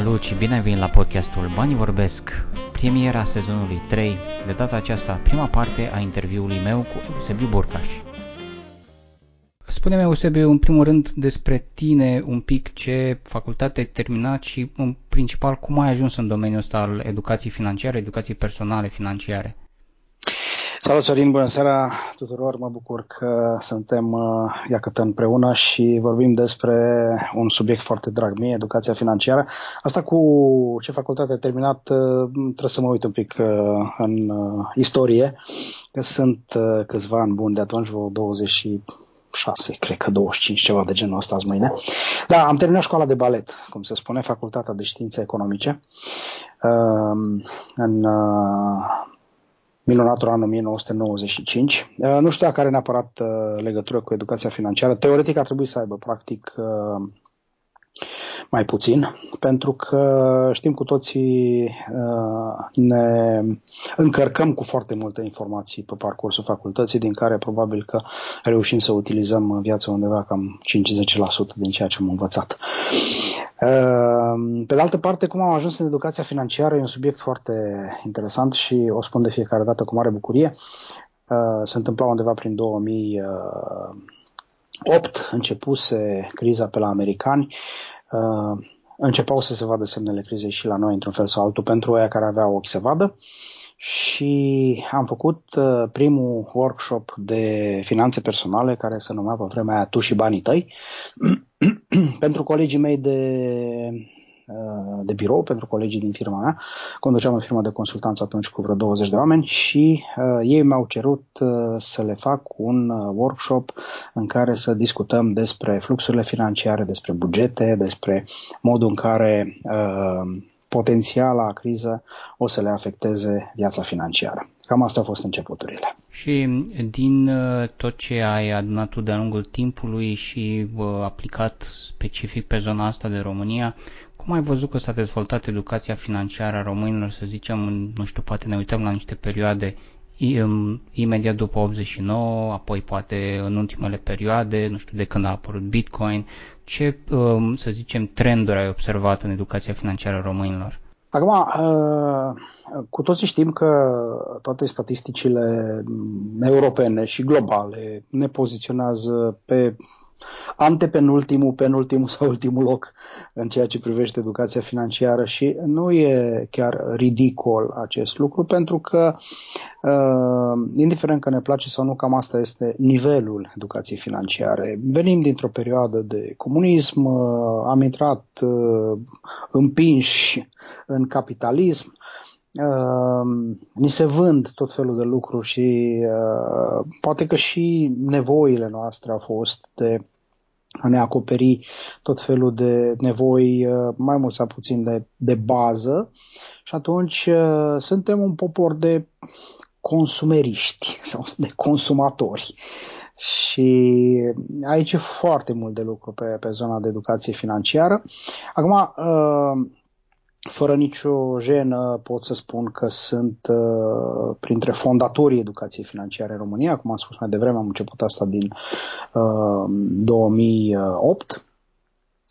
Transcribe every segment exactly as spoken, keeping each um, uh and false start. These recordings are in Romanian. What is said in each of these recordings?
Salut și bine ai venit la podcastul Banii Vorbesc, premiera sezonului trei, de data aceasta prima parte a interviului meu cu Eusebiu Burcaș. Spune-mi, Eusebiu, în primul rând despre tine un pic, ce facultate ai terminat și în principal cum ai ajuns în domeniul ăsta al educației financiare, educației personale financiare. Salut, Sorin, bună seara tuturor, mă bucur că suntem iată împreună și vorbim despre un subiect foarte drag mie, educația financiară. Asta cu ce facultate a terminat, trebuie să mă uit un pic în istorie, că sunt câțiva ani buni de atunci, vreo douăzeci și șase, cred că douăzeci și cinci, ceva de genul ăsta azi mâine. Da, am terminat școala de balet, cum se spune, facultatea de științe economice, în... minunatul anul nouăsprezece nouăzeci și cinci. Nu știu dacă are neapărat legătură cu educația financiară. Teoretic ar trebui să aibă, practic mai puțin, pentru că știm cu toții, ne încărcăm cu foarte multe informații pe parcursul facultății, din care probabil că reușim să utilizăm în viață undeva cam cinci-zece la sută din ceea ce am învățat. Pe de altă parte, cum am ajuns în educația financiară, e un subiect foarte interesant și o spun de fiecare dată cu mare bucurie. Se întâmpla undeva prin două mii opt, începuse criza pe la americani, începeau să se vadă semnele crizei și la noi într-un fel sau altul, pentru aia care aveau ochi să vadă. Și am făcut primul workshop de finanțe personale, care se numea pe vremea aia Tu și banii tăi, pentru colegii mei de, de birou, pentru colegii din firma mea. Conduceam o firmă de consultanță atunci cu vreo douăzeci de oameni și uh, ei mi-au cerut uh, să le fac un workshop în care să discutăm despre fluxurile financiare, despre bugete, despre modul în care... Uh, potențiala criză o să le afecteze viața financiară. Cam asta au fost începuturile. Și din tot ce ai adunat tu de-a lungul timpului și aplicat specific pe zona asta de România, cum ai văzut că s-a dezvoltat educația financiară a românilor, să zicem, nu știu, poate ne uităm la niște perioade imediat după optzeci și nouă, apoi poate în ultimele perioade, nu știu, de când a apărut Bitcoin, ce, să zicem, trenduri ai observat în educația financiară a românilor? Acum, cu toții știm că toate statisticile europene și globale ne poziționează pe antepenultimul, penultimul sau ultimul loc în ceea ce privește educația financiară și nu e chiar ridicol acest lucru, pentru că indiferent că ne place sau nu, cam asta este nivelul educației financiare. Venim dintr-o perioadă de comunism, am intrat împinși în capitalism, Uh, ni se vând tot felul de lucruri și uh, poate că și nevoile noastre au fost de a ne acoperi tot felul de nevoi, uh, mai mult sau puțin de, de bază, și atunci uh, suntem un popor de consumeriști sau de consumatori. Și aici e foarte mult de lucru pe, pe zona de educație financiară. Acum, uh, fără nicio jenă pot să spun că sunt uh, printre fondatorii educației financiare în România. Cum am spus mai devreme, am început asta din uh, două mii opt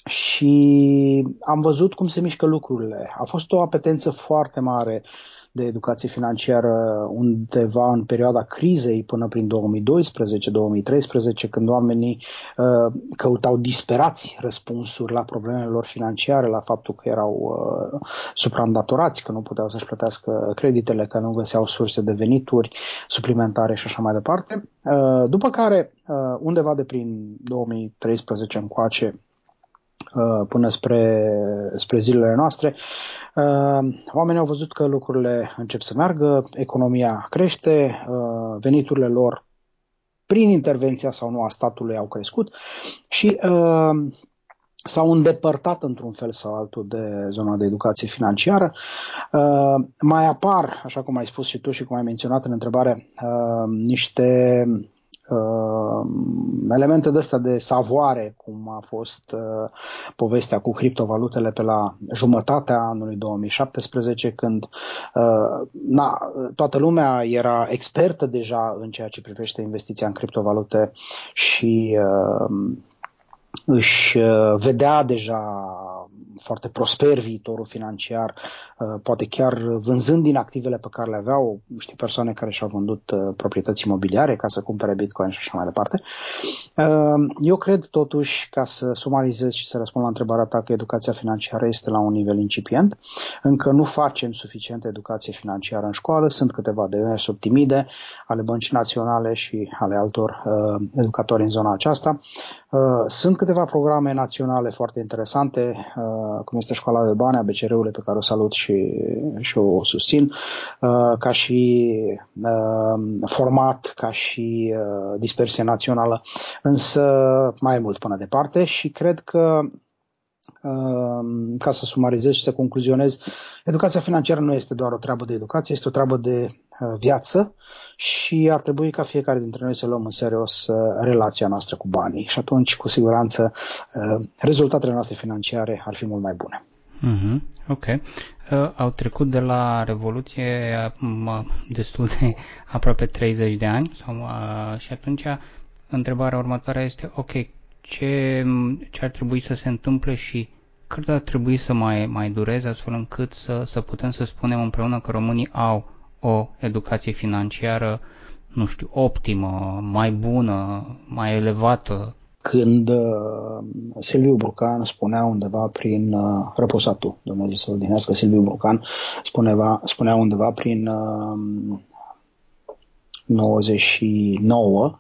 și am văzut cum se mișcă lucrurile. A fost o apetență foarte mare de educație financiară undeva în perioada crizei până prin două mii doisprezece două mii treisprezece, când oamenii uh, căutau disperați răspunsuri la problemele lor financiare, la faptul că erau uh, supraîndatorați, că nu puteau să-și plătească creditele, că nu găseau surse de venituri suplimentare și așa mai departe. Uh, după care, uh, undeva de prin două mii treisprezece încoace, până spre, spre zilele noastre, oamenii au văzut că lucrurile încep să meargă, economia crește, veniturile lor prin intervenția sau nu a statului au crescut și s-au îndepărtat într-un fel sau altul de zona de educație financiară. Mai apar, așa cum ai spus și tu și cum ai menționat în întrebare, niște... Uh, elemente de astea de savoare, cum a fost uh, povestea cu criptovalutele pe la jumătatea anului două mii șaptesprezece, când uh, na, toată lumea era expertă deja în ceea ce privește investiția în criptovalute și uh, își uh, vedea deja foarte prosper viitorul financiar, poate chiar vânzând din activele pe care le aveau, știi, persoane care și-au vândut proprietăți imobiliare ca să cumpere bitcoin și așa mai departe. Eu cred totuși, ca să sumarizez și să răspund la întrebarea ta, că educația financiară este la un nivel incipient. Încă nu facem suficientă educație financiară în școală, sunt câteva demersuri timide ale băncii naționale și ale altor uh, educatori în zona aceasta. Uh, sunt câteva programe naționale foarte interesante, uh, cum este Școala de Bani, A B C R-urile pe care o salut și, și o susțin, uh, ca și uh, format, ca și uh, dispersie națională, însă mai mult până departe și cred că, ca să sumarizez și să concluzionez, educația financiară nu este doar o treabă de educație, este o treabă de viață și ar trebui ca fiecare dintre noi să luăm în serios relația noastră cu banii și atunci, cu siguranță, rezultatele noastre financiare ar fi mult mai bune. Mm-hmm. Ok. Au trecut de la Revoluție destul de aproape treizeci de ani sau, și atunci întrebarea următoare este, ok, Ce, ce ar trebui să se întâmple și cât ar trebui să mai, mai dureze astfel încât să, să putem să spunem împreună că românii au o educație financiară, nu știu, optimă, mai bună, mai elevată? Când uh, Silviu Brucan spunea undeva prin uh, răposatul, Dumnezeu să odihnească, Silviu Brucan spuneva, spunea undeva prin uh, nouăzeci și nouă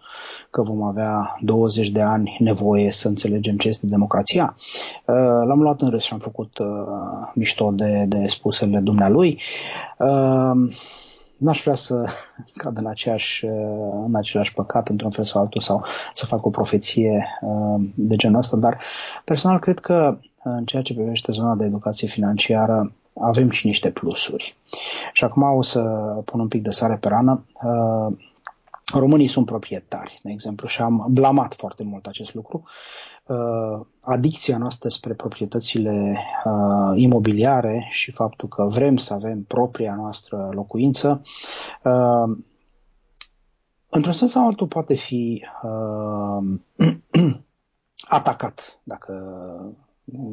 că vom avea douăzeci de ani nevoie să înțelegem ce este democrația. L-am luat în râs și am făcut uh, mișto de, de spusele dumnealui. Uh, n-aș vrea să cad în, aceeași, uh, în același păcat, într-un fel sau altul, sau să fac o profeție uh, de genul ăsta, dar personal cred că în ceea ce privește zona de educație financiară avem și niște plusuri. Și acum o să pun un pic de sare pe rană. Uh, Românii sunt proprietari, de exemplu, și am blamat foarte mult acest lucru. Adicția noastră spre proprietățile imobiliare și faptul că vrem să avem propria noastră locuință, într-un sens sau altul, poate fi atacat, dacă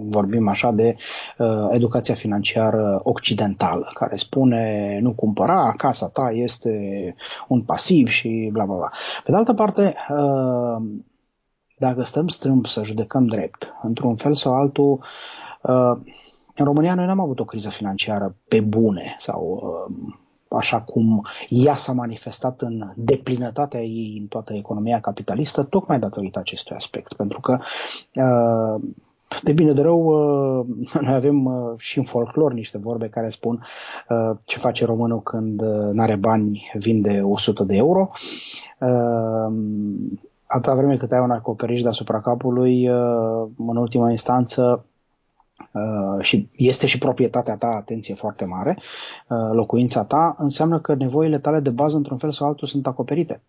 vorbim așa, de uh, educația financiară occidentală, care spune nu cumpăra, casa ta este un pasiv și bla bla bla. Pe de altă parte, uh, dacă stăm strâmb să judecăm drept, într-un fel sau altul, uh, în România noi n-am avut o criză financiară pe bune sau uh, așa cum ea s-a manifestat în deplinătatea ei în toată economia capitalistă, tocmai datorită acestui aspect, pentru că uh, de bine de rău, noi avem și în folclor niște vorbe care spun ce face românul când n-are bani, vinde o sută de euro. Atâta vreme cât ai un acoperiș deasupra capului, în ultima instanță, și este și proprietatea ta, atenție foarte mare, locuința ta, înseamnă că nevoile tale de bază, într-un fel sau altul, sunt acoperite.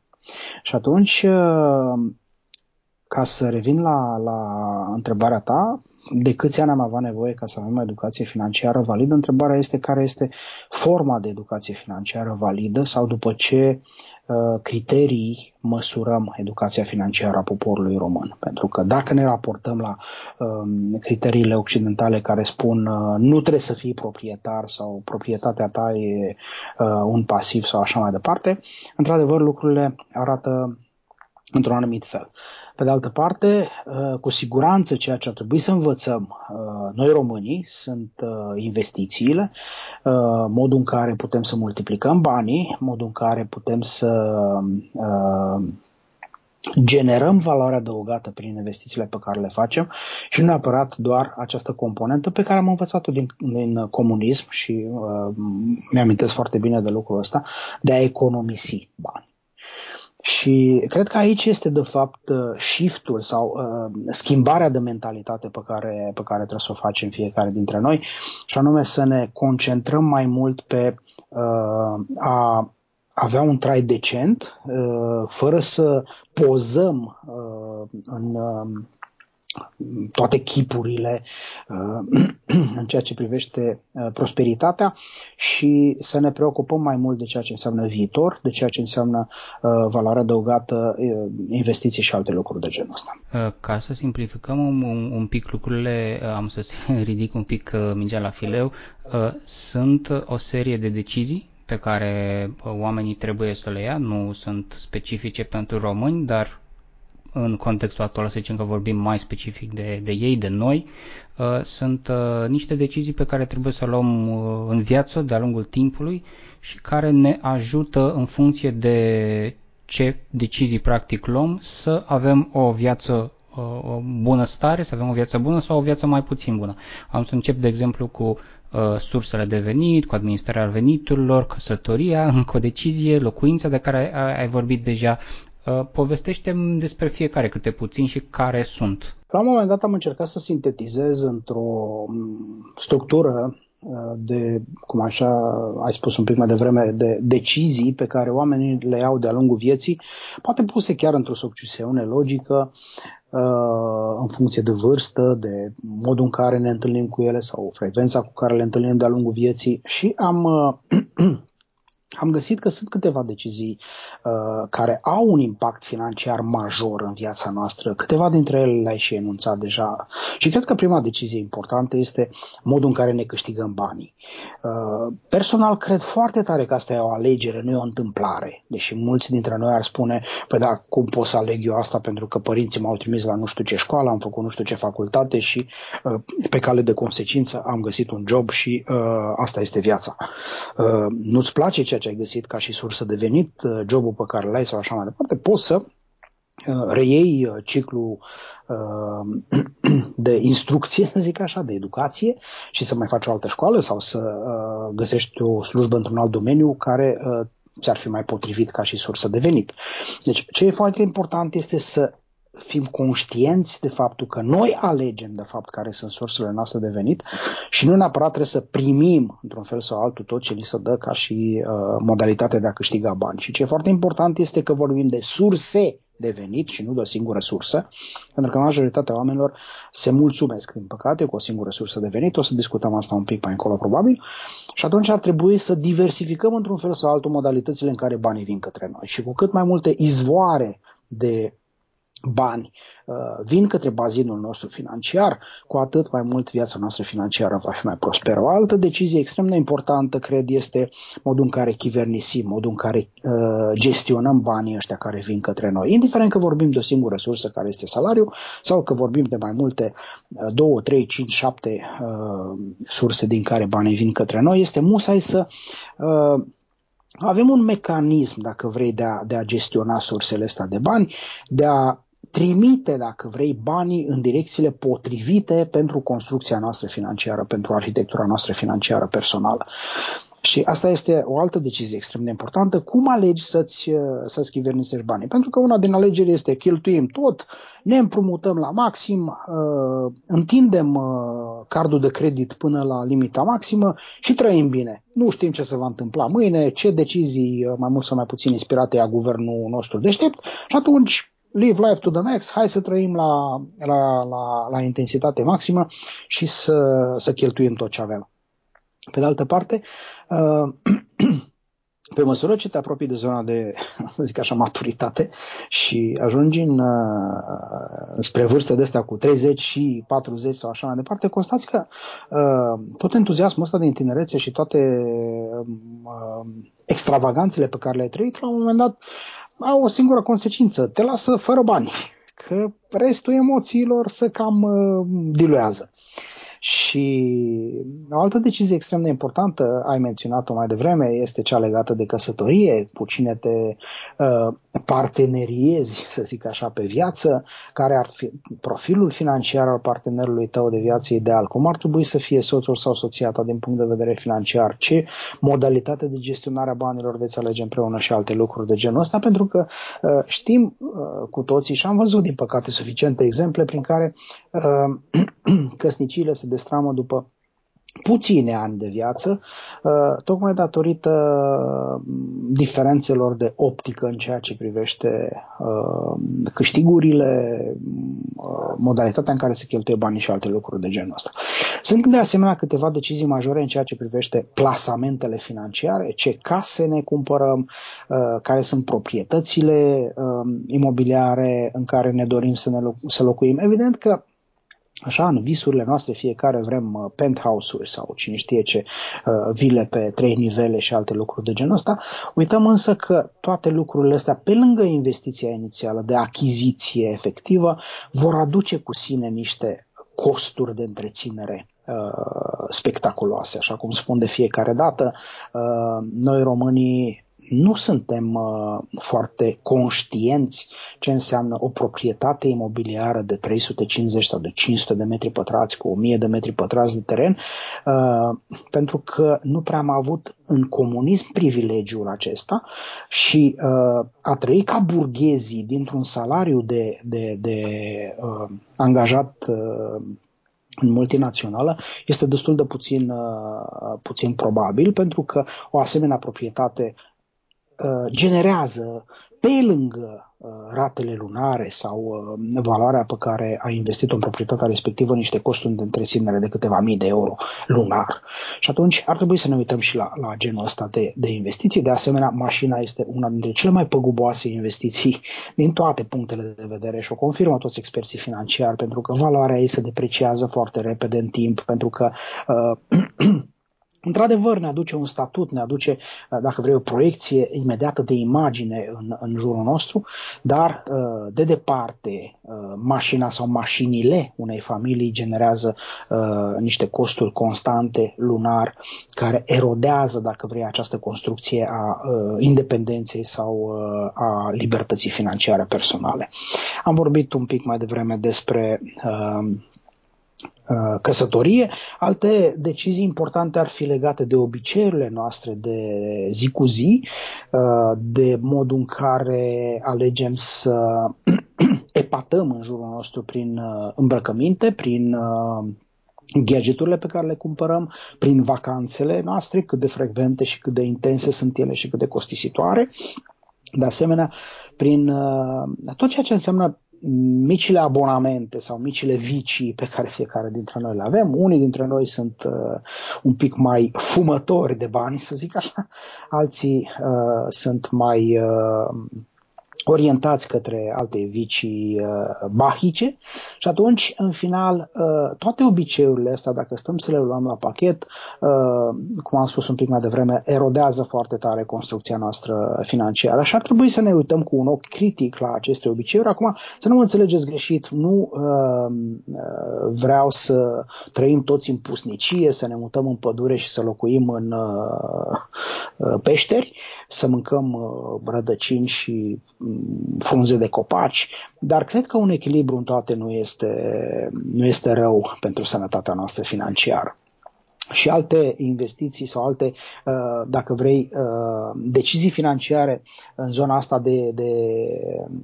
Și atunci, ca să revin la, la întrebarea ta, de câți ani am avut nevoie ca să avem o educație financiară validă, întrebarea este care este forma de educație financiară validă sau după ce uh, criterii măsurăm educația financiară a poporului român. Pentru că dacă ne raportăm la uh, criteriile occidentale care spun uh, nu trebuie să fii proprietar sau proprietatea ta e uh, un pasiv sau așa mai departe, într-adevăr lucrurile arată într-un anumit fel. Pe de altă parte, cu siguranță ceea ce ar trebui să învățăm noi românii sunt investițiile, modul în care putem să multiplicăm banii, modul în care putem să generăm valoare adăugată prin investițiile pe care le facem și nu neapărat doar această componentă pe care am învățat-o din, din comunism și uh, mi-amintesc foarte bine de lucrul ăsta, de a economisi bani. Și cred că aici este de fapt shift-ul sau uh, schimbarea de mentalitate pe care, pe care trebuie să o facem fiecare dintre noi și anume să ne concentrăm mai mult pe uh, a avea un trai decent, uh, fără să pozăm uh, în... Uh, toate chipurile în ceea ce privește prosperitatea și să ne preocupăm mai mult de ceea ce înseamnă viitor, de ceea ce înseamnă valoare adăugată, investiții și alte lucruri de genul ăsta. Ca să simplificăm un, un pic lucrurile, am să ridic un pic mingea la fileu, sunt o serie de decizii pe care oamenii trebuie să le ia, nu sunt specifice pentru români, dar în contextul actual, să zicem că vorbim mai specific de, de ei, de noi, uh, sunt uh, niște decizii pe care trebuie să le luăm uh, în viață de-a lungul timpului și care ne ajută în funcție de ce decizii practic luăm să avem o viață uh, o bună stare, să avem o viață bună sau o viață mai puțin bună. Am să încep, de exemplu, cu uh, sursele de venit, cu administrarea veniturilor, căsătoria, codecizie, locuința de care ai, ai vorbit deja. Povestește-mi despre fiecare câte puțin și care sunt. La un moment dat am încercat să sintetizez într-o structură de, cum așa ai spus un pic mai devreme, de decizii pe care oamenii le iau de-a lungul vieții, poate puse chiar într-o succesiune logică, în funcție de vârstă, de modul în care ne întâlnim cu ele sau frecvența cu care le întâlnim de-a lungul vieții și am... Am găsit că sunt câteva decizii uh, care au un impact financiar major în viața noastră. Câteva dintre ele le-ai și enunțat deja. Și cred că prima decizie importantă este modul în care ne câștigăm banii. Uh, personal, cred foarte tare că asta e o alegere, nu e o întâmplare. Deși mulți dintre noi ar spune, păi da, cum pot să aleg eu asta pentru că părinții m-au trimis la nu știu ce școală, am făcut nu știu ce facultate și uh, pe cale de consecință am găsit un job și uh, asta este viața. Uh, nu-ți place ceea ce ai găsit ca și sursă de venit, jobul pe care l-ai sau așa mai departe, poți să reiei ciclul de instrucție, să zic așa, de educație și să mai faci o altă școală sau să găsești o slujbă într-un alt domeniu care ți-ar fi mai potrivit ca și sursă de venit. Deci ce e foarte important este să fim conștienți de faptul că noi alegem de fapt care sunt sursele noastre de venit și nu neapărat trebuie să primim într-un fel sau altul tot ce ni se dă ca și uh, modalitate de a câștiga bani. Și ce e foarte important este că vorbim de surse de venit și nu de o singură sursă, pentru că majoritatea oamenilor se mulțumesc, din păcate, cu o singură sursă de venit. O să discutăm asta un pic mai încolo, probabil. Și atunci ar trebui să diversificăm într-un fel sau altul modalitățile în care banii vin către noi. Și cu cât mai multe izvoare de bani uh, vin către bazinul nostru financiar, cu atât mai mult viața noastră financiară va fi mai prosperă. O altă decizie extrem de importantă, cred, este modul în care chivernisim, modul în care uh, gestionăm banii ăștia care vin către noi. Indiferent că vorbim de o singură sursă care este salariul sau că vorbim de mai multe uh, două, trei, cinci, șapte uh, surse din care banii vin către noi, este musai să... Uh, avem un mecanism, dacă vrei, de a, de a gestiona sursele astea de bani, de a trimite, dacă vrei, banii în direcțiile potrivite pentru construcția noastră financiară, pentru arhitectura noastră financiară personală. Și asta este o altă decizie extrem de importantă. Cum alegi să-ți, să-ți chivernisești banii? Pentru că una din alegeri este cheltuim tot, ne împrumutăm la maxim, întindem cardul de credit până la limita maximă și trăim bine. Nu știm ce se va întâmpla mâine, ce decizii mai mult sau mai puțin inspirate ia guvernul nostru deștept și atunci live life to the max, hai să trăim la, la, la, la intensitate maximă și să, să cheltuim tot ce avem. Pe de altă parte, pe măsură ce te apropii de zona de, să zic așa, maturitate și ajungi în, spre vârste de astea cu treizeci și patruzeci sau așa mai departe, constați că tot entuziasmul ăsta din tinerețe și toate extravaganțele pe care le-ai trăit, la un moment dat au o singură consecință, te lasă fără bani, că restul emoțiilor se cam diluează. Și o altă decizie extrem de importantă, ai menționat-o mai devreme, este cea legată de căsătorie, cu cine te uh, parteneriezi, să zic așa, pe viață, care ar fi profilul financiar al partenerului tău de viață ideal, cum ar trebui să fie soțul sau soția ta din punct de vedere financiar, ce modalitate de gestionare a banilor veți alege împreună și alte lucruri de genul ăsta, pentru că uh, știm uh, cu toții și am văzut, din păcate, suficiente exemple prin care uh, căsniciile se destramă după puține ani de viață, tocmai datorită diferențelor de optică în ceea ce privește câștigurile, modalitatea în care se cheltuie banii și alte lucruri de genul ăsta. Sunt de asemenea câteva decizii majore în ceea ce privește plasamentele financiare, ce case ne cumpărăm, care sunt proprietățile imobiliare în care ne dorim să, ne locu- să locuim. Evident că așa, în visurile noastre fiecare vrem penthouse-uri sau cine știe ce vile pe trei nivele și alte lucruri de genul ăsta. Uităm însă că toate lucrurile astea, pe lângă investiția inițială de achiziție efectivă, vor aduce cu sine niște costuri de întreținere uh, spectaculoase. Așa cum spun de fiecare dată, uh, noi românii nu suntem uh, foarte conștienți ce înseamnă o proprietate imobiliară de trei sute cincizeci sau de cinci sute de metri pătrați cu o mie de metri pătrați de teren, uh, pentru că nu prea am avut în comunism privilegiul acesta și uh, a trăi ca burghezii dintr-un salariu de, de, de uh, angajat uh, în multinațională este destul de puțin, uh, puțin probabil, pentru că o asemenea proprietate generează, pe lângă uh, ratele lunare sau uh, valoarea pe care a investit-o în proprietatea respectivă, niște costuri de întreținere de câteva mii de euro lunar. Și atunci ar trebui să ne uităm și la, la genul ăsta de, de investiții. De asemenea, mașina este una dintre cele mai păguboase investiții din toate punctele de vedere și o confirmă toți experții financiari, pentru că valoarea ei se depreciază foarte repede în timp, pentru că uh, într-adevăr ne aduce un statut, ne aduce, dacă vrei, o proiecție imediată de imagine în, în jurul nostru, dar de departe mașina sau mașinile unei familii generează niște costuri constante, lunar, care erodează, dacă vrei, această construcție a independenței sau a libertății financiare personale. Am vorbit un pic mai devreme despre căsătorie. Alte decizii importante ar fi legate de obiceiurile noastre de zi cu zi, de modul în care alegem să epatăm în jurul nostru prin îmbrăcăminte, prin gadgeturile pe care le cumpărăm, prin vacanțele noastre, cât de frecvente și cât de intense sunt ele și cât de costisitoare. De asemenea, prin tot ceea ce înseamnă micile abonamente sau micile vicii pe care fiecare dintre noi le avem. Unii dintre noi sunt uh, un pic mai fumători de bani, să zic așa, alții uh, sunt mai uh, orientați către alte vicii uh, bahice și atunci, în final, uh, toate obiceiurile astea, dacă stăm să le luăm la pachet, uh, cum am spus un pic mai devreme, erodează foarte tare construcția noastră financiară și ar trebui să ne uităm cu un ochi critic la aceste obiceiuri. Acum, să nu mă înțelegeți greșit, nu uh, vreau să trăim toți în pusnicie, să ne mutăm în pădure și să locuim în uh, peșteri, să mâncăm uh, rădăcini și frunze de copaci, dar cred că un echilibru în toate nu este, nu este rău pentru sănătatea noastră financiară. Și alte investiții sau alte, dacă vrei, decizii financiare în zona asta de, de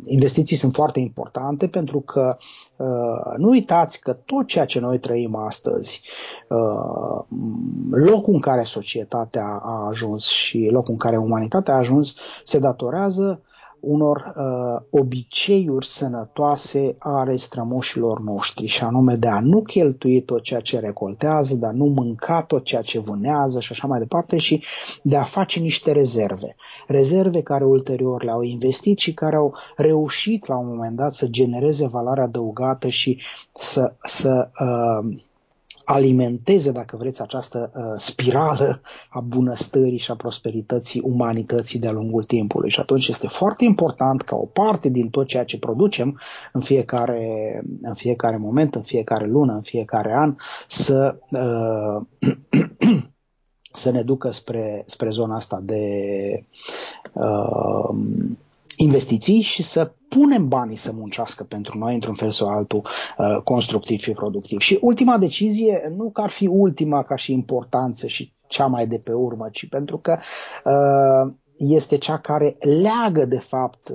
investiții sunt foarte importante, pentru că nu uitați că tot ceea ce noi trăim astăzi, locul în care societatea a ajuns și locul în care umanitatea a ajuns, se datorează unor uh, obiceiuri sănătoase ale strămoșilor noștri, și anume de a nu cheltui tot ceea ce recoltează, de a nu mânca tot ceea ce vânează și așa mai departe, și de a face niște rezerve. Rezerve care ulterior le-au investit și care au reușit la un moment dat să genereze valoare adăugată și să... să uh, alimenteze, dacă vreți, această uh, spirală a bunăstării și a prosperității umanității de-a lungul timpului. Și atunci este foarte important ca o parte din tot ceea ce producem în fiecare, în fiecare moment, în fiecare lună, în fiecare an, să, uh, să ne ducă spre, spre zona asta de uh, investiții și să punem banii să muncească pentru noi într-un fel sau altul constructiv și productiv. Și ultima decizie, nu că ar fi ultima ca și importanță și cea mai de pe urmă, ci pentru că uh, este cea care leagă, de fapt,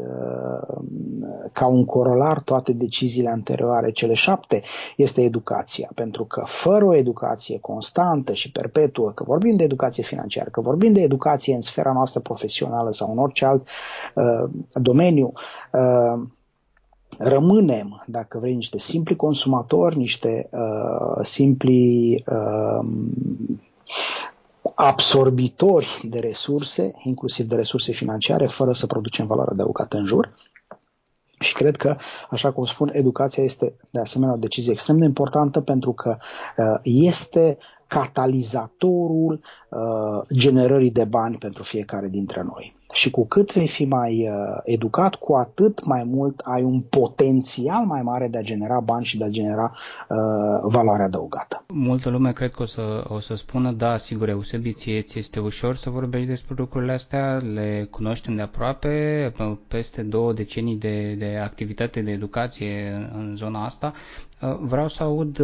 ca un corolar toate deciziile anterioare, cele șapte, este educația. Pentru că fără o educație constantă și perpetuă, că vorbim de educație financiară, că vorbim de educație în sfera noastră profesională sau în orice alt uh, domeniu, uh, rămânem, dacă vrei, niște simpli consumatori, niște uh, simpli... Uh, absorbitori de resurse, inclusiv de resurse financiare, fără să producem valoare adăugată în jur. Și cred că, așa cum spun, educația este de asemenea o decizie extrem de importantă, pentru că este catalizatorul generării de bani pentru fiecare dintre noi. Și cu cât vei fi mai educat, cu atât mai mult ai un potențial mai mare de a genera bani și de a genera uh, valoare adăugată. Multă lume cred că o să, o să spună, da, sigur, Eusebiu, ție ți este ușor să vorbești despre lucrurile astea, le cunoaștem de aproape, peste două decenii de, de activitate de educație în zona asta. Vreau să aud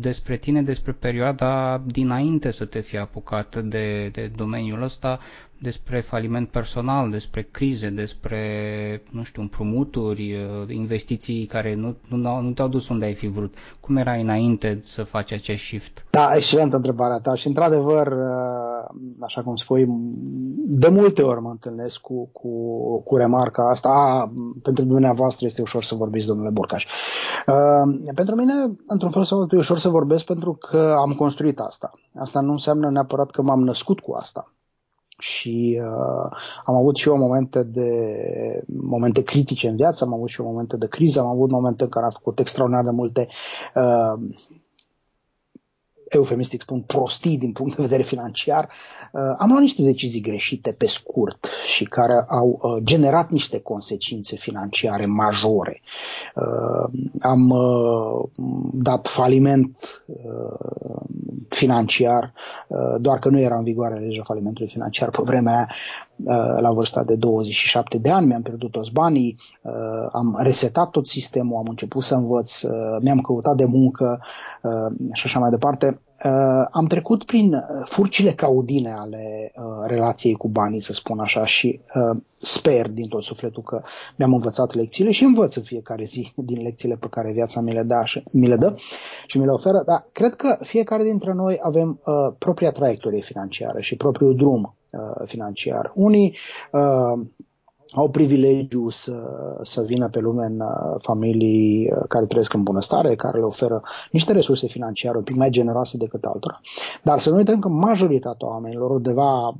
despre tine, despre perioada dinainte să te fi apucat de, de domeniul ăsta, despre faliment personal, despre crize, despre, nu știu, împrumuturi, investiții care nu, nu, nu te-au dus unde ai fi vrut. Cum erai înainte să faci acest shift? Da, excelentă întrebarea ta și, într-adevăr, așa cum spui, de multe ori mă întâlnesc cu, cu, cu remarca asta, a, pentru dumneavoastră este ușor să vorbiți, domnule Burcaș. Uh, pentru mine, într-un fel sau altul, e ușor să vorbesc pentru că am construit asta. Asta nu înseamnă neapărat că m-am născut cu asta. Și uh, am avut și eu momente de momente critice în viață, am avut și eu momente de criză, am avut momente în care am făcut extraordinar de multe, uh, eufemistic spun, prostii din punct de vedere financiar. Uh, am luat niște decizii greșite pe scurt și care au uh, generat niște consecințe financiare majore. Uh, am uh, dat faliment uh, financiar, doar că nu era în vigoare legea falimentului financiar pe vremea aia. La vârsta de douăzeci și șapte de ani mi-am pierdut toți banii, am resetat tot sistemul, am început să învăț, mi-am căutat de muncă și așa mai departe. Am trecut prin furcile caudine ale relației cu banii, să spun așa, și sper din tot sufletul că mi-am învățat lecțiile și învăț în fiecare zi din lecțiile pe care viața mi le, da și, mi le dă și mi le oferă, dar cred că fiecare dintre noi avem propria traiectorie financiară și propriul drum financiar. Unii uh, au privilegiu să, să vină pe lume în familii care trăiesc în bunăstare, care le oferă niște resurse financiare un pic mai generoase decât altora. Dar să nu uităm că majoritatea oamenilor, undeva,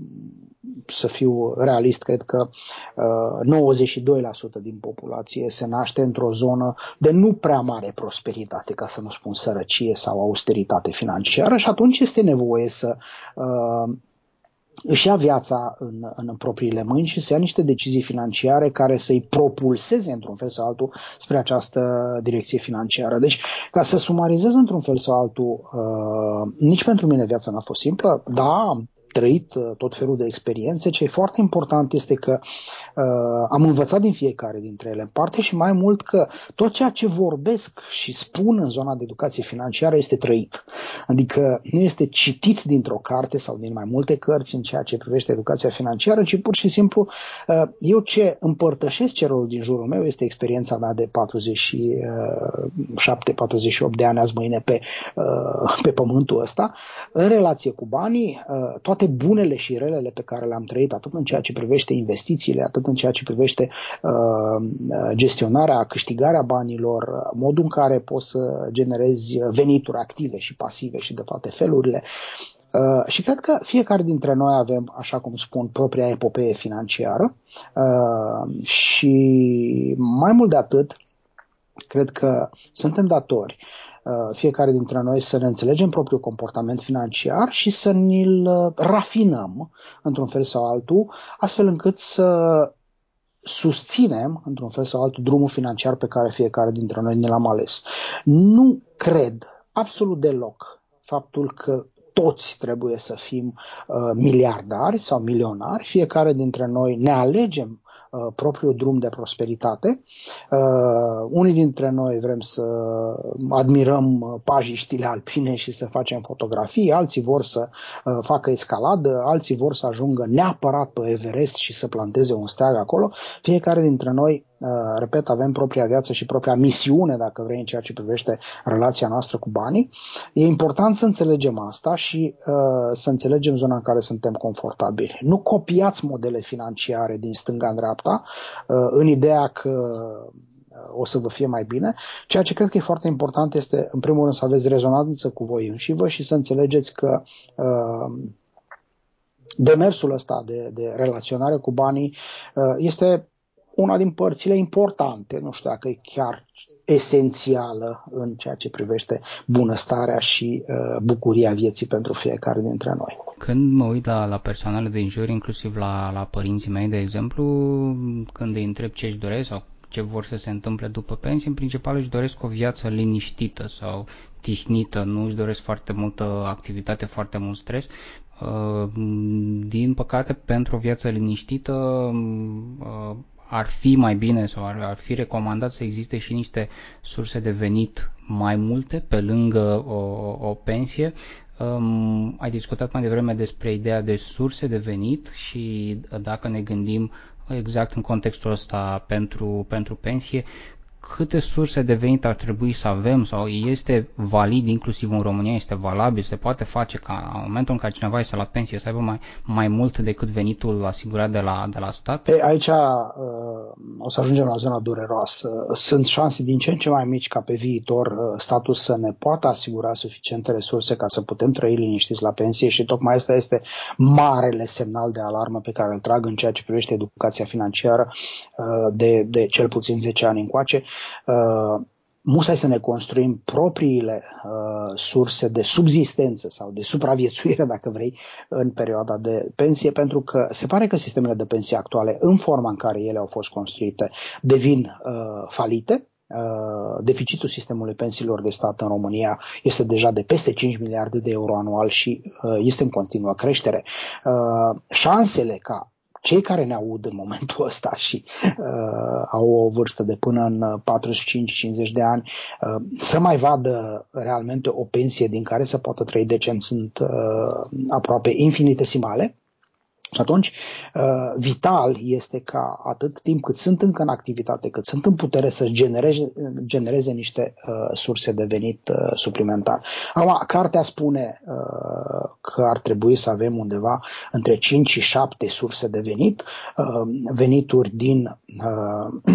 să fiu realist, cred că uh, nouăzeci și doi la sută din populație se naște într-o zonă de nu prea mare prosperitate, ca să nu spun sărăcie sau austeritate financiară, și atunci este nevoie să uh, își ia viața în, în propriile mâini și să ia niște decizii financiare care să-i propulseze într-un fel sau altul spre această direcție financiară. Deci, ca să sumarizez într-un fel sau altul, uh, nici pentru mine viața n-a fost simplă. Da, am trăit tot felul de experiențe. Ce e foarte important este că uh, am învățat din fiecare dintre ele în parte și, mai mult, că tot ceea ce vorbesc și spun în zona de educație financiară este trăit. Adică nu este citit dintr-o carte sau din mai multe cărți în ceea ce privește educația financiară, ci pur și simplu uh, eu ce împărtășesc celor din jurul meu este experiența mea de patruzeci și șapte patruzeci și opt de ani azi mâine pe, uh, pe pământul ăsta, în relație cu banii, uh, toate bunele și relele pe care le-am trăit, atât în ceea ce privește investițiile, atât în ceea ce privește uh, gestionarea, câștigarea banilor, modul în care poți să generezi venituri active și pasive și de toate felurile. Uh, și cred că fiecare dintre noi avem, așa cum spun, propria epopee financiară uh, și, mai mult de atât, cred că suntem datori fiecare dintre noi să ne înțelegem propriul comportament financiar și să ne-l rafinăm într-un fel sau altul, astfel încât să susținem într-un fel sau altul drumul financiar pe care fiecare dintre noi ne l-am ales. Nu cred absolut deloc faptul că toți trebuie să fim uh, miliardari sau milionari. Fiecare dintre noi ne alegem uh, propriul drum de prosperitate. Uh, unii dintre noi vrem să admirăm pajiștile alpine și să facem fotografii, alții vor să uh, facă escaladă, alții vor să ajungă neapărat pe Everest și să planteze un steag acolo. Fiecare dintre noi, uh, repet, avem propria viață și propria misiune, dacă vrei, în ceea ce privește relația noastră cu banii. E important să înțelegem asta și uh, să înțelegem zona în care suntem confortabili. Nu copiați modele financiare din stânga-dreapta uh, în ideea că o să vă fie mai bine. Ceea ce cred că e foarte important este, în primul rând, să aveți rezonanță cu voi înșivă și să înțelegeți că uh, demersul ăsta de, de relaționare cu banii uh, este una din părțile importante, nu știu dacă e chiar esențială în ceea ce privește bunăstarea și uh, bucuria vieții pentru fiecare dintre noi. Când mă uit la, la persoanele din jur, inclusiv la, la părinții mei, de exemplu, când îi întreb ce își doresc sau ce vor să se întâmple după pensie, în principal își doresc o viață liniștită sau tihnită, nu își doresc foarte multă activitate, foarte mult stres. Din păcate, pentru o viață liniștită ar fi mai bine sau ar, ar fi recomandat să existe și niște surse de venit mai multe pe lângă o, o pensie. Um, ai discutat mai devreme despre ideea de surse de venit și dacă ne gândim exact în contextul ăsta pentru, pentru pensie, câte surse de venit ar trebui să avem sau este valid, inclusiv în România, este valabil, se poate face ca în momentul în care cineva este la pensie să aibă mai, mai mult decât venitul asigurat de la, de la stat? Ei, aici o să ajungem la zona dureroasă. Sunt șanse din ce în ce mai mici ca pe viitor statul să ne poată asigura suficiente resurse ca să putem trăi liniștiți la pensie și tocmai asta este marele semnal de alarmă pe care îl trag în ceea ce privește educația financiară de, de cel puțin zece ani încoace. Uh, musai să ne construim propriile uh, surse de subzistență sau de supraviețuire, dacă vrei, în perioada de pensie, pentru că se pare că sistemele de pensie actuale, în forma în care ele au fost construite, devin uh, falite. Deficitul sistemului pensiilor de stat în România este deja de peste cinci miliarde de euro anual și uh, este în continuă creștere. Uh, șansele ca cei care ne aud în momentul ăsta și uh, au o vârstă de până în patruzeci și cinci cincizeci de ani, uh, să mai vadă realmente o pensie din care să poată trăi decent sunt uh, aproape infinitesimale. Și atunci, vital este ca atât timp cât sunt încă în activitate, cât sunt în putere să genereze, genereze niște uh, surse de venit uh, suplimentar. Acum, cartea spune uh, că ar trebui să avem undeva între cinci și șapte surse de venit, uh, venituri din Uh,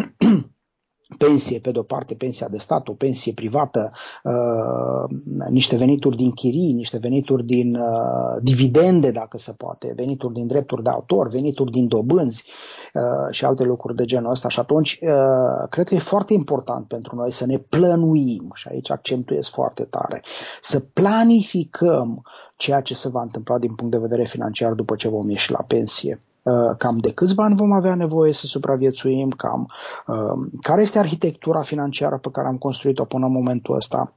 pensie, pe de-o parte pensia de stat, o pensie privată, uh, niște venituri din chirii, niște venituri din uh, dividende, dacă se poate, venituri din drepturi de autor, venituri din dobânzi uh, și alte lucruri de genul ăsta. Și atunci, uh, cred că e foarte important pentru noi să ne plănuim, și aici accentuez foarte tare, să planificăm ceea ce se va întâmpla din punct de vedere financiar după ce vom ieși la pensie. Cam de câți bani vom avea nevoie să supraviețuim, cam uh, care este arhitectura financiară pe care am construit-o până în momentul ăsta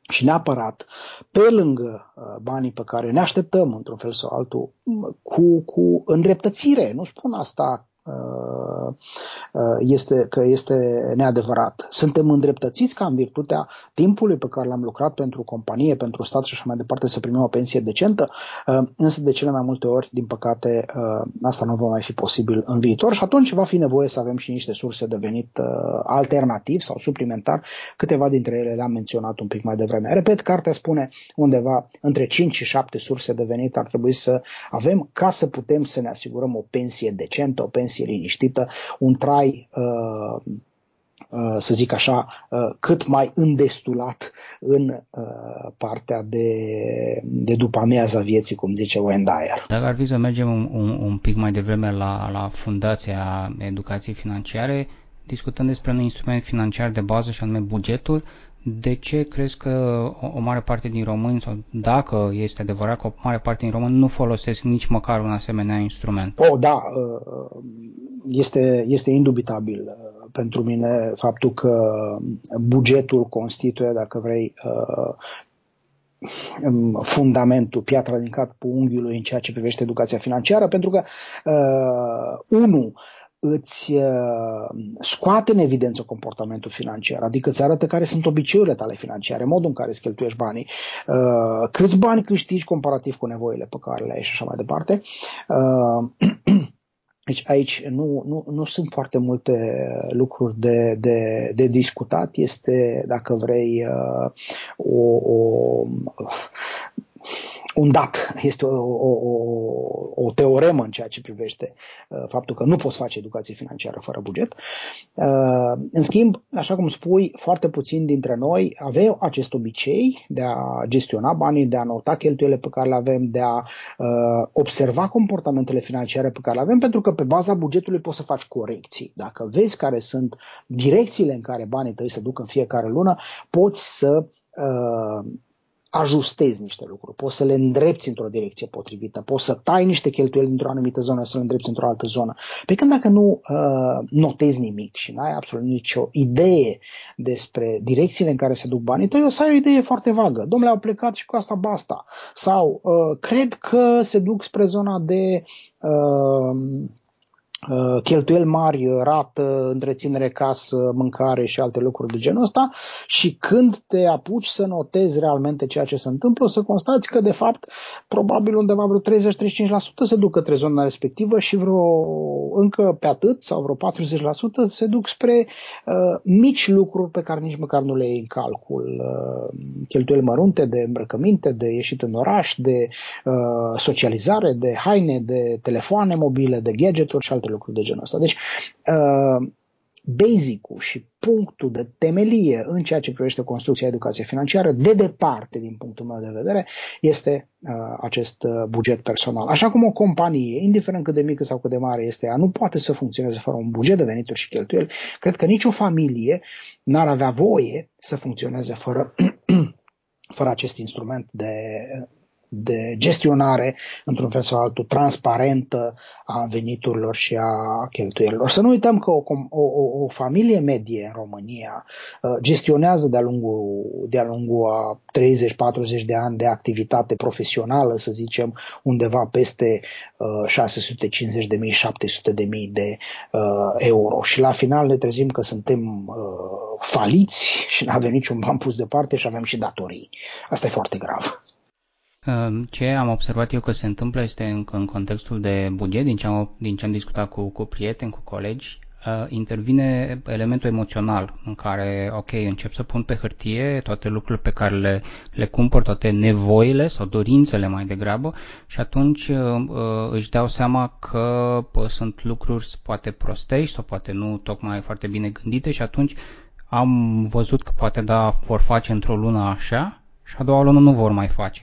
și neapărat, pe lângă uh, banii pe care ne așteptăm într-un fel sau altul, cu, cu îndreptățire, nu spun asta uh, uh, este, că este neadevărat. Suntem îndreptățiți ca în virtutea timpului pe care l-am lucrat pentru companie, pentru stat și așa mai departe să primim o pensie decentă, însă de cele mai multe ori, din păcate, asta nu va mai fi posibil în viitor și atunci va fi nevoie să avem și niște surse de venit alternativ sau suplimentar, câteva dintre ele le-am menționat un pic mai devreme. Repet, cartea spune undeva între cinci și șapte surse de venit ar trebui să avem ca să putem să ne asigurăm o pensie decentă, o pensie liniștită, un trai uh, să zic așa, cât mai îndestulat în partea de, de după amiaza vieții, cum zice Wayne Dyer. Dacă ar fi să mergem un, un pic mai devreme la, la Fundația Educației Financiare, discutăm despre un instrument financiar de bază și anume bugetul. De ce crezi că o, o mare parte din români, sau dacă este adevărat că o mare parte din români nu folosesc nici măcar un asemenea instrument? Oh, da, este, este indubitabil pentru mine faptul că bugetul constituie, dacă vrei, fundamentul, piatra din capul unghiului în ceea ce privește educația financiară, pentru că, unu, îți scoate în evidență comportamentul financiar, adică îți arată care sunt obiceiurile tale financiare, modul în care îți cheltuiești banii, câți bani câștigi comparativ cu nevoile pe care le ai și așa mai departe. Deci aici nu, nu, nu sunt foarte multe lucruri de, de, de discutat, este, dacă vrei, o... o un dat, este o, o, o, o teoremă în ceea ce privește uh, faptul că nu poți face educație financiară fără buget. Uh, în schimb, așa cum spui, foarte puțin dintre noi aveau acest obicei de a gestiona banii, de a nota cheltuielile pe care le avem, de a uh, observa comportamentele financiare pe care le avem, pentru că pe baza bugetului poți să faci corecții. Dacă vezi care sunt direcțiile în care banii tăi se duc în fiecare lună, poți să uh, ajustezi niște lucruri, poți să le îndrepți într-o direcție potrivită, poți să tai niște cheltuieli într-o anumită zonă, să le îndrepți într-o altă zonă. Pe când dacă nu uh, notezi nimic și n-ai absolut nicio idee despre direcțiile în care se duc banii tăi, o să ai o idee foarte vagă. Dom'le, au plecat și cu asta basta. Sau uh, cred că se duc spre zona de... Uh, cheltuieli mari, rată, întreținere, casă, mâncare și alte lucruri de genul ăsta, și când te apuci să notezi realmente ceea ce se întâmplă, o să constați că de fapt probabil undeva vreo treizeci la treizeci și cinci la sută se duc către zona respectivă și vreo încă pe atât sau vreo patruzeci la sută se duc spre uh, mici lucruri pe care nici măcar nu le iei în calcul. Uh, cheltuieli mărunte de îmbrăcăminte, de ieșit în oraș, de uh, socializare, de haine, de telefoane mobile, de gadgeturi și alte lucruri de genul ăsta. Deci, uh, basic-ul și punctul de temelie în ceea ce privește construcția educației financiare, de departe, din punctul meu de vedere, este uh, acest uh, buget personal. Așa cum o companie, indiferent cât de mică sau cât de mare este ea, nu poate să funcționeze fără un buget de venituri și cheltuieli, cred că nicio familie n-ar avea voie să funcționeze fără, fără acest instrument de... de gestionare, într-un fel sau altul, transparentă a veniturilor și a cheltuielilor. Să nu uităm că o, o, o familie medie în România gestionează de-a lungul, de-a lungul a treizeci-patruzeci de ani de activitate profesională, să zicem, undeva peste șase sute cincizeci de mii - șapte sute de mii de euro. Și la final ne trezim că suntem faliți și nu avem niciun ban pus deoparte și avem și datorii. Asta e foarte grav. Ce am observat eu că se întâmplă este în, în contextul de buget, din ce am, din ce am discutat cu, cu prieteni, cu colegi, uh, intervine elementul emoțional în care, ok, încep să pun pe hârtie toate lucrurile pe care le, le cumpăr, toate nevoile sau dorințele mai degrabă, și atunci uh, își dau seama că uh, sunt lucruri poate prostești sau poate nu tocmai foarte bine gândite, și atunci am văzut că poate da, vor face într-o lună așa și a doua lună nu vor mai face.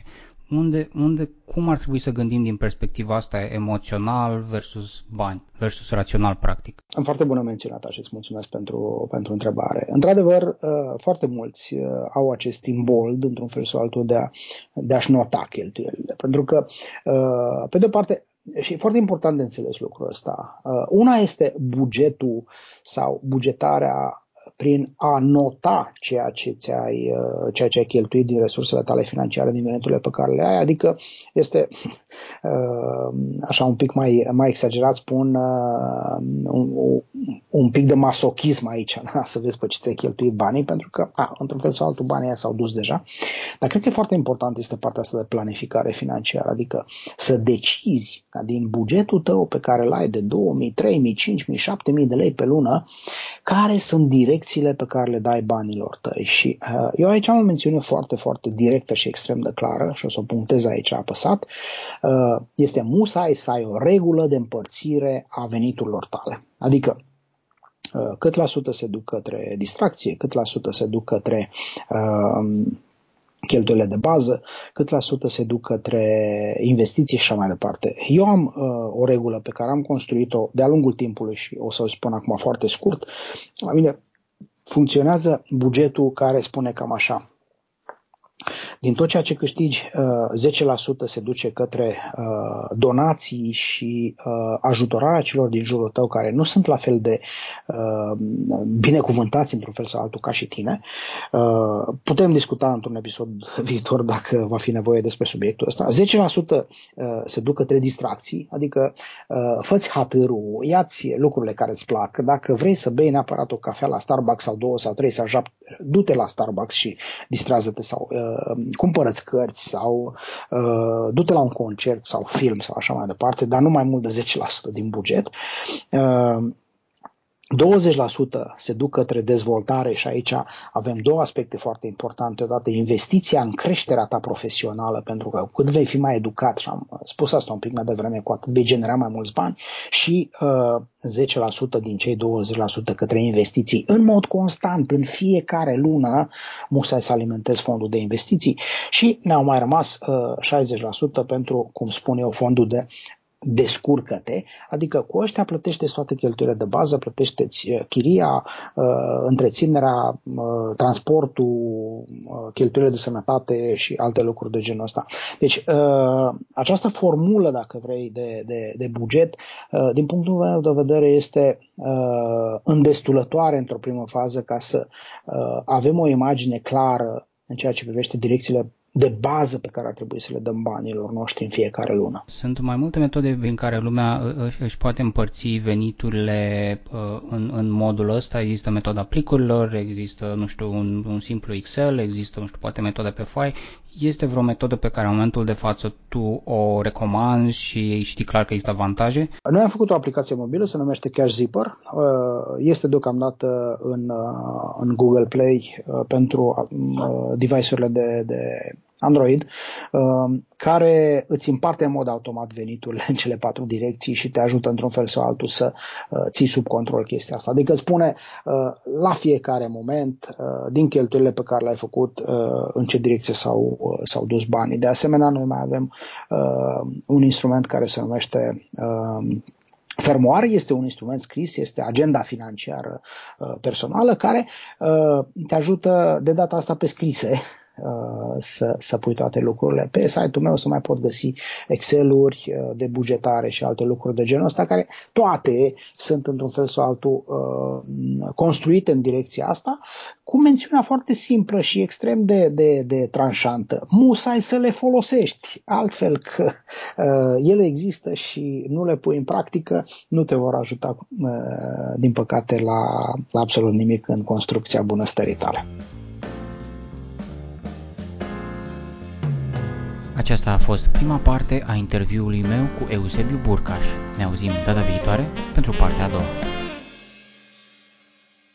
Unde, unde, cum ar trebui să gândim din perspectiva asta, emoțional versus bani, versus rațional, practic? Am foarte bună menționată și îți mulțumesc pentru, pentru întrebare. Într-adevăr, foarte mulți au acest imbold, într-un fel sau altul, de, a, de a-și nota cheltuielile. Pentru că, pe de-o parte, și e foarte important de înțeles lucrul ăsta, una este bugetul sau bugetarea prin a nota ceea ce ți-ai, ceea ce ai cheltuit din resursele tale financiare, din veniturile pe care le ai, adică este, așa un pic mai, mai exagerat spun, un, un pic de masochism aici, da? Să vezi pe ce ți-ai cheltuit banii, pentru că, a, într-un fel sau altul, banii s-au dus deja, dar cred că e foarte important este partea asta de planificare financiară, adică să decizi ca din bugetul tău pe care l-ai de două mii, trei mii, cinci mii, șapte mii de lei pe lună, care sunt direct pe care le dai banilor tăi. Și uh, eu aici am o mențiune foarte, foarte directă și extrem de clară și o să o punctez aici apăsat. Uh, este musai să ai o regulă de împărțire a veniturilor tale. Adică uh, cât la sută se duc către distracție, cât la sută se duc către uh, cheltuielile de bază, cât la sută se duc către investiții și așa mai departe. Eu am uh, o regulă pe care am construit-o de-a lungul timpului și o să o spun acum foarte scurt. La mine funcționează bugetul care spune cam așa. Din tot ceea ce câștigi, zece la sută se duce către donații și ajutorarea celor din jurul tău care nu sunt la fel de binecuvântați într-un fel sau altul ca și tine. Putem discuta într-un episod viitor dacă va fi nevoie despre subiectul ăsta. zece la sută se duc către distracții, adică fă-ți hatârul, ia-ți lucrurile care îți plac. Dacă vrei să bei neapărat o cafea la Starbucks sau două sau trei sau șapte, du-te la Starbucks și distrează-te sau cumpără-ți cărți sau uh, du-te la un concert sau film sau așa mai departe, dar nu mai mult de zece la sută din buget. Uh, douăzeci la sută se duc către dezvoltare și aici avem două aspecte foarte importante. Odată, investiția în creșterea ta profesională, pentru că cât vei fi mai educat, și am spus asta un pic mai devreme, cu atât vei genera mai mulți bani, și uh, zece la sută din cei douăzeci la sută către investiții. În mod constant, în fiecare lună, musai să alimentezi fondul de investiții și ne-au mai rămas uh, șaizeci la sută pentru, cum spun eu, fondul de descurcă-te, adică cu ăștia plătește-ți toate cheltuielile de bază, plătește-ți chiria, întreținerea, transportul, cheltuielile de sănătate și alte lucruri de genul ăsta. Deci această formulă, dacă vrei, de, de, de buget, din punctul meu de vedere, este îndestulătoare într-o primă fază ca să avem o imagine clară în ceea ce privește direcțiile de bază pe care ar trebui să le dăm banilor noștri în fiecare lună. Sunt mai multe metode prin care lumea își poate împărți veniturile în, în modul ăsta. Există metoda plicurilor, există, nu știu, un, un simplu Excel, există, nu știu, poate metoda pe foaie. Este vreo metodă pe care în momentul de față tu o recomanzi și știi clar că există avantaje? Noi am făcut o aplicație mobilă, se numește Cash Zipper. Este deocamdată în, în Google Play pentru device-urile de, de Android, care îți împarte în mod automat veniturile în cele patru direcții și te ajută într-un fel sau altul să ții sub control chestia asta. Adică îți spune la fiecare moment din cheltuielile pe care le-ai făcut în ce direcție s-au, s-au dus banii. De asemenea, noi mai avem un instrument care se numește fermoar, este un instrument scris, este agenda financiară personală care te ajută de data asta pe scrise Să, să pui toate lucrurile. Pe site-ul meu să mai pot găsi Excel-uri de bugetare și alte lucruri de genul ăsta, care toate sunt într-un fel sau altul construite în direcția asta, cu mențiunea foarte simplă și extrem de, de, de tranșantă: musai să le folosești, altfel că ele există și nu le pui în practică, nu te vor ajuta, din păcate, la, la absolut nimic în construcția bunăstării tale. Aceasta a fost prima parte a interviului meu cu Eusebiu Burcaș. Ne auzim data viitoare pentru partea a doua.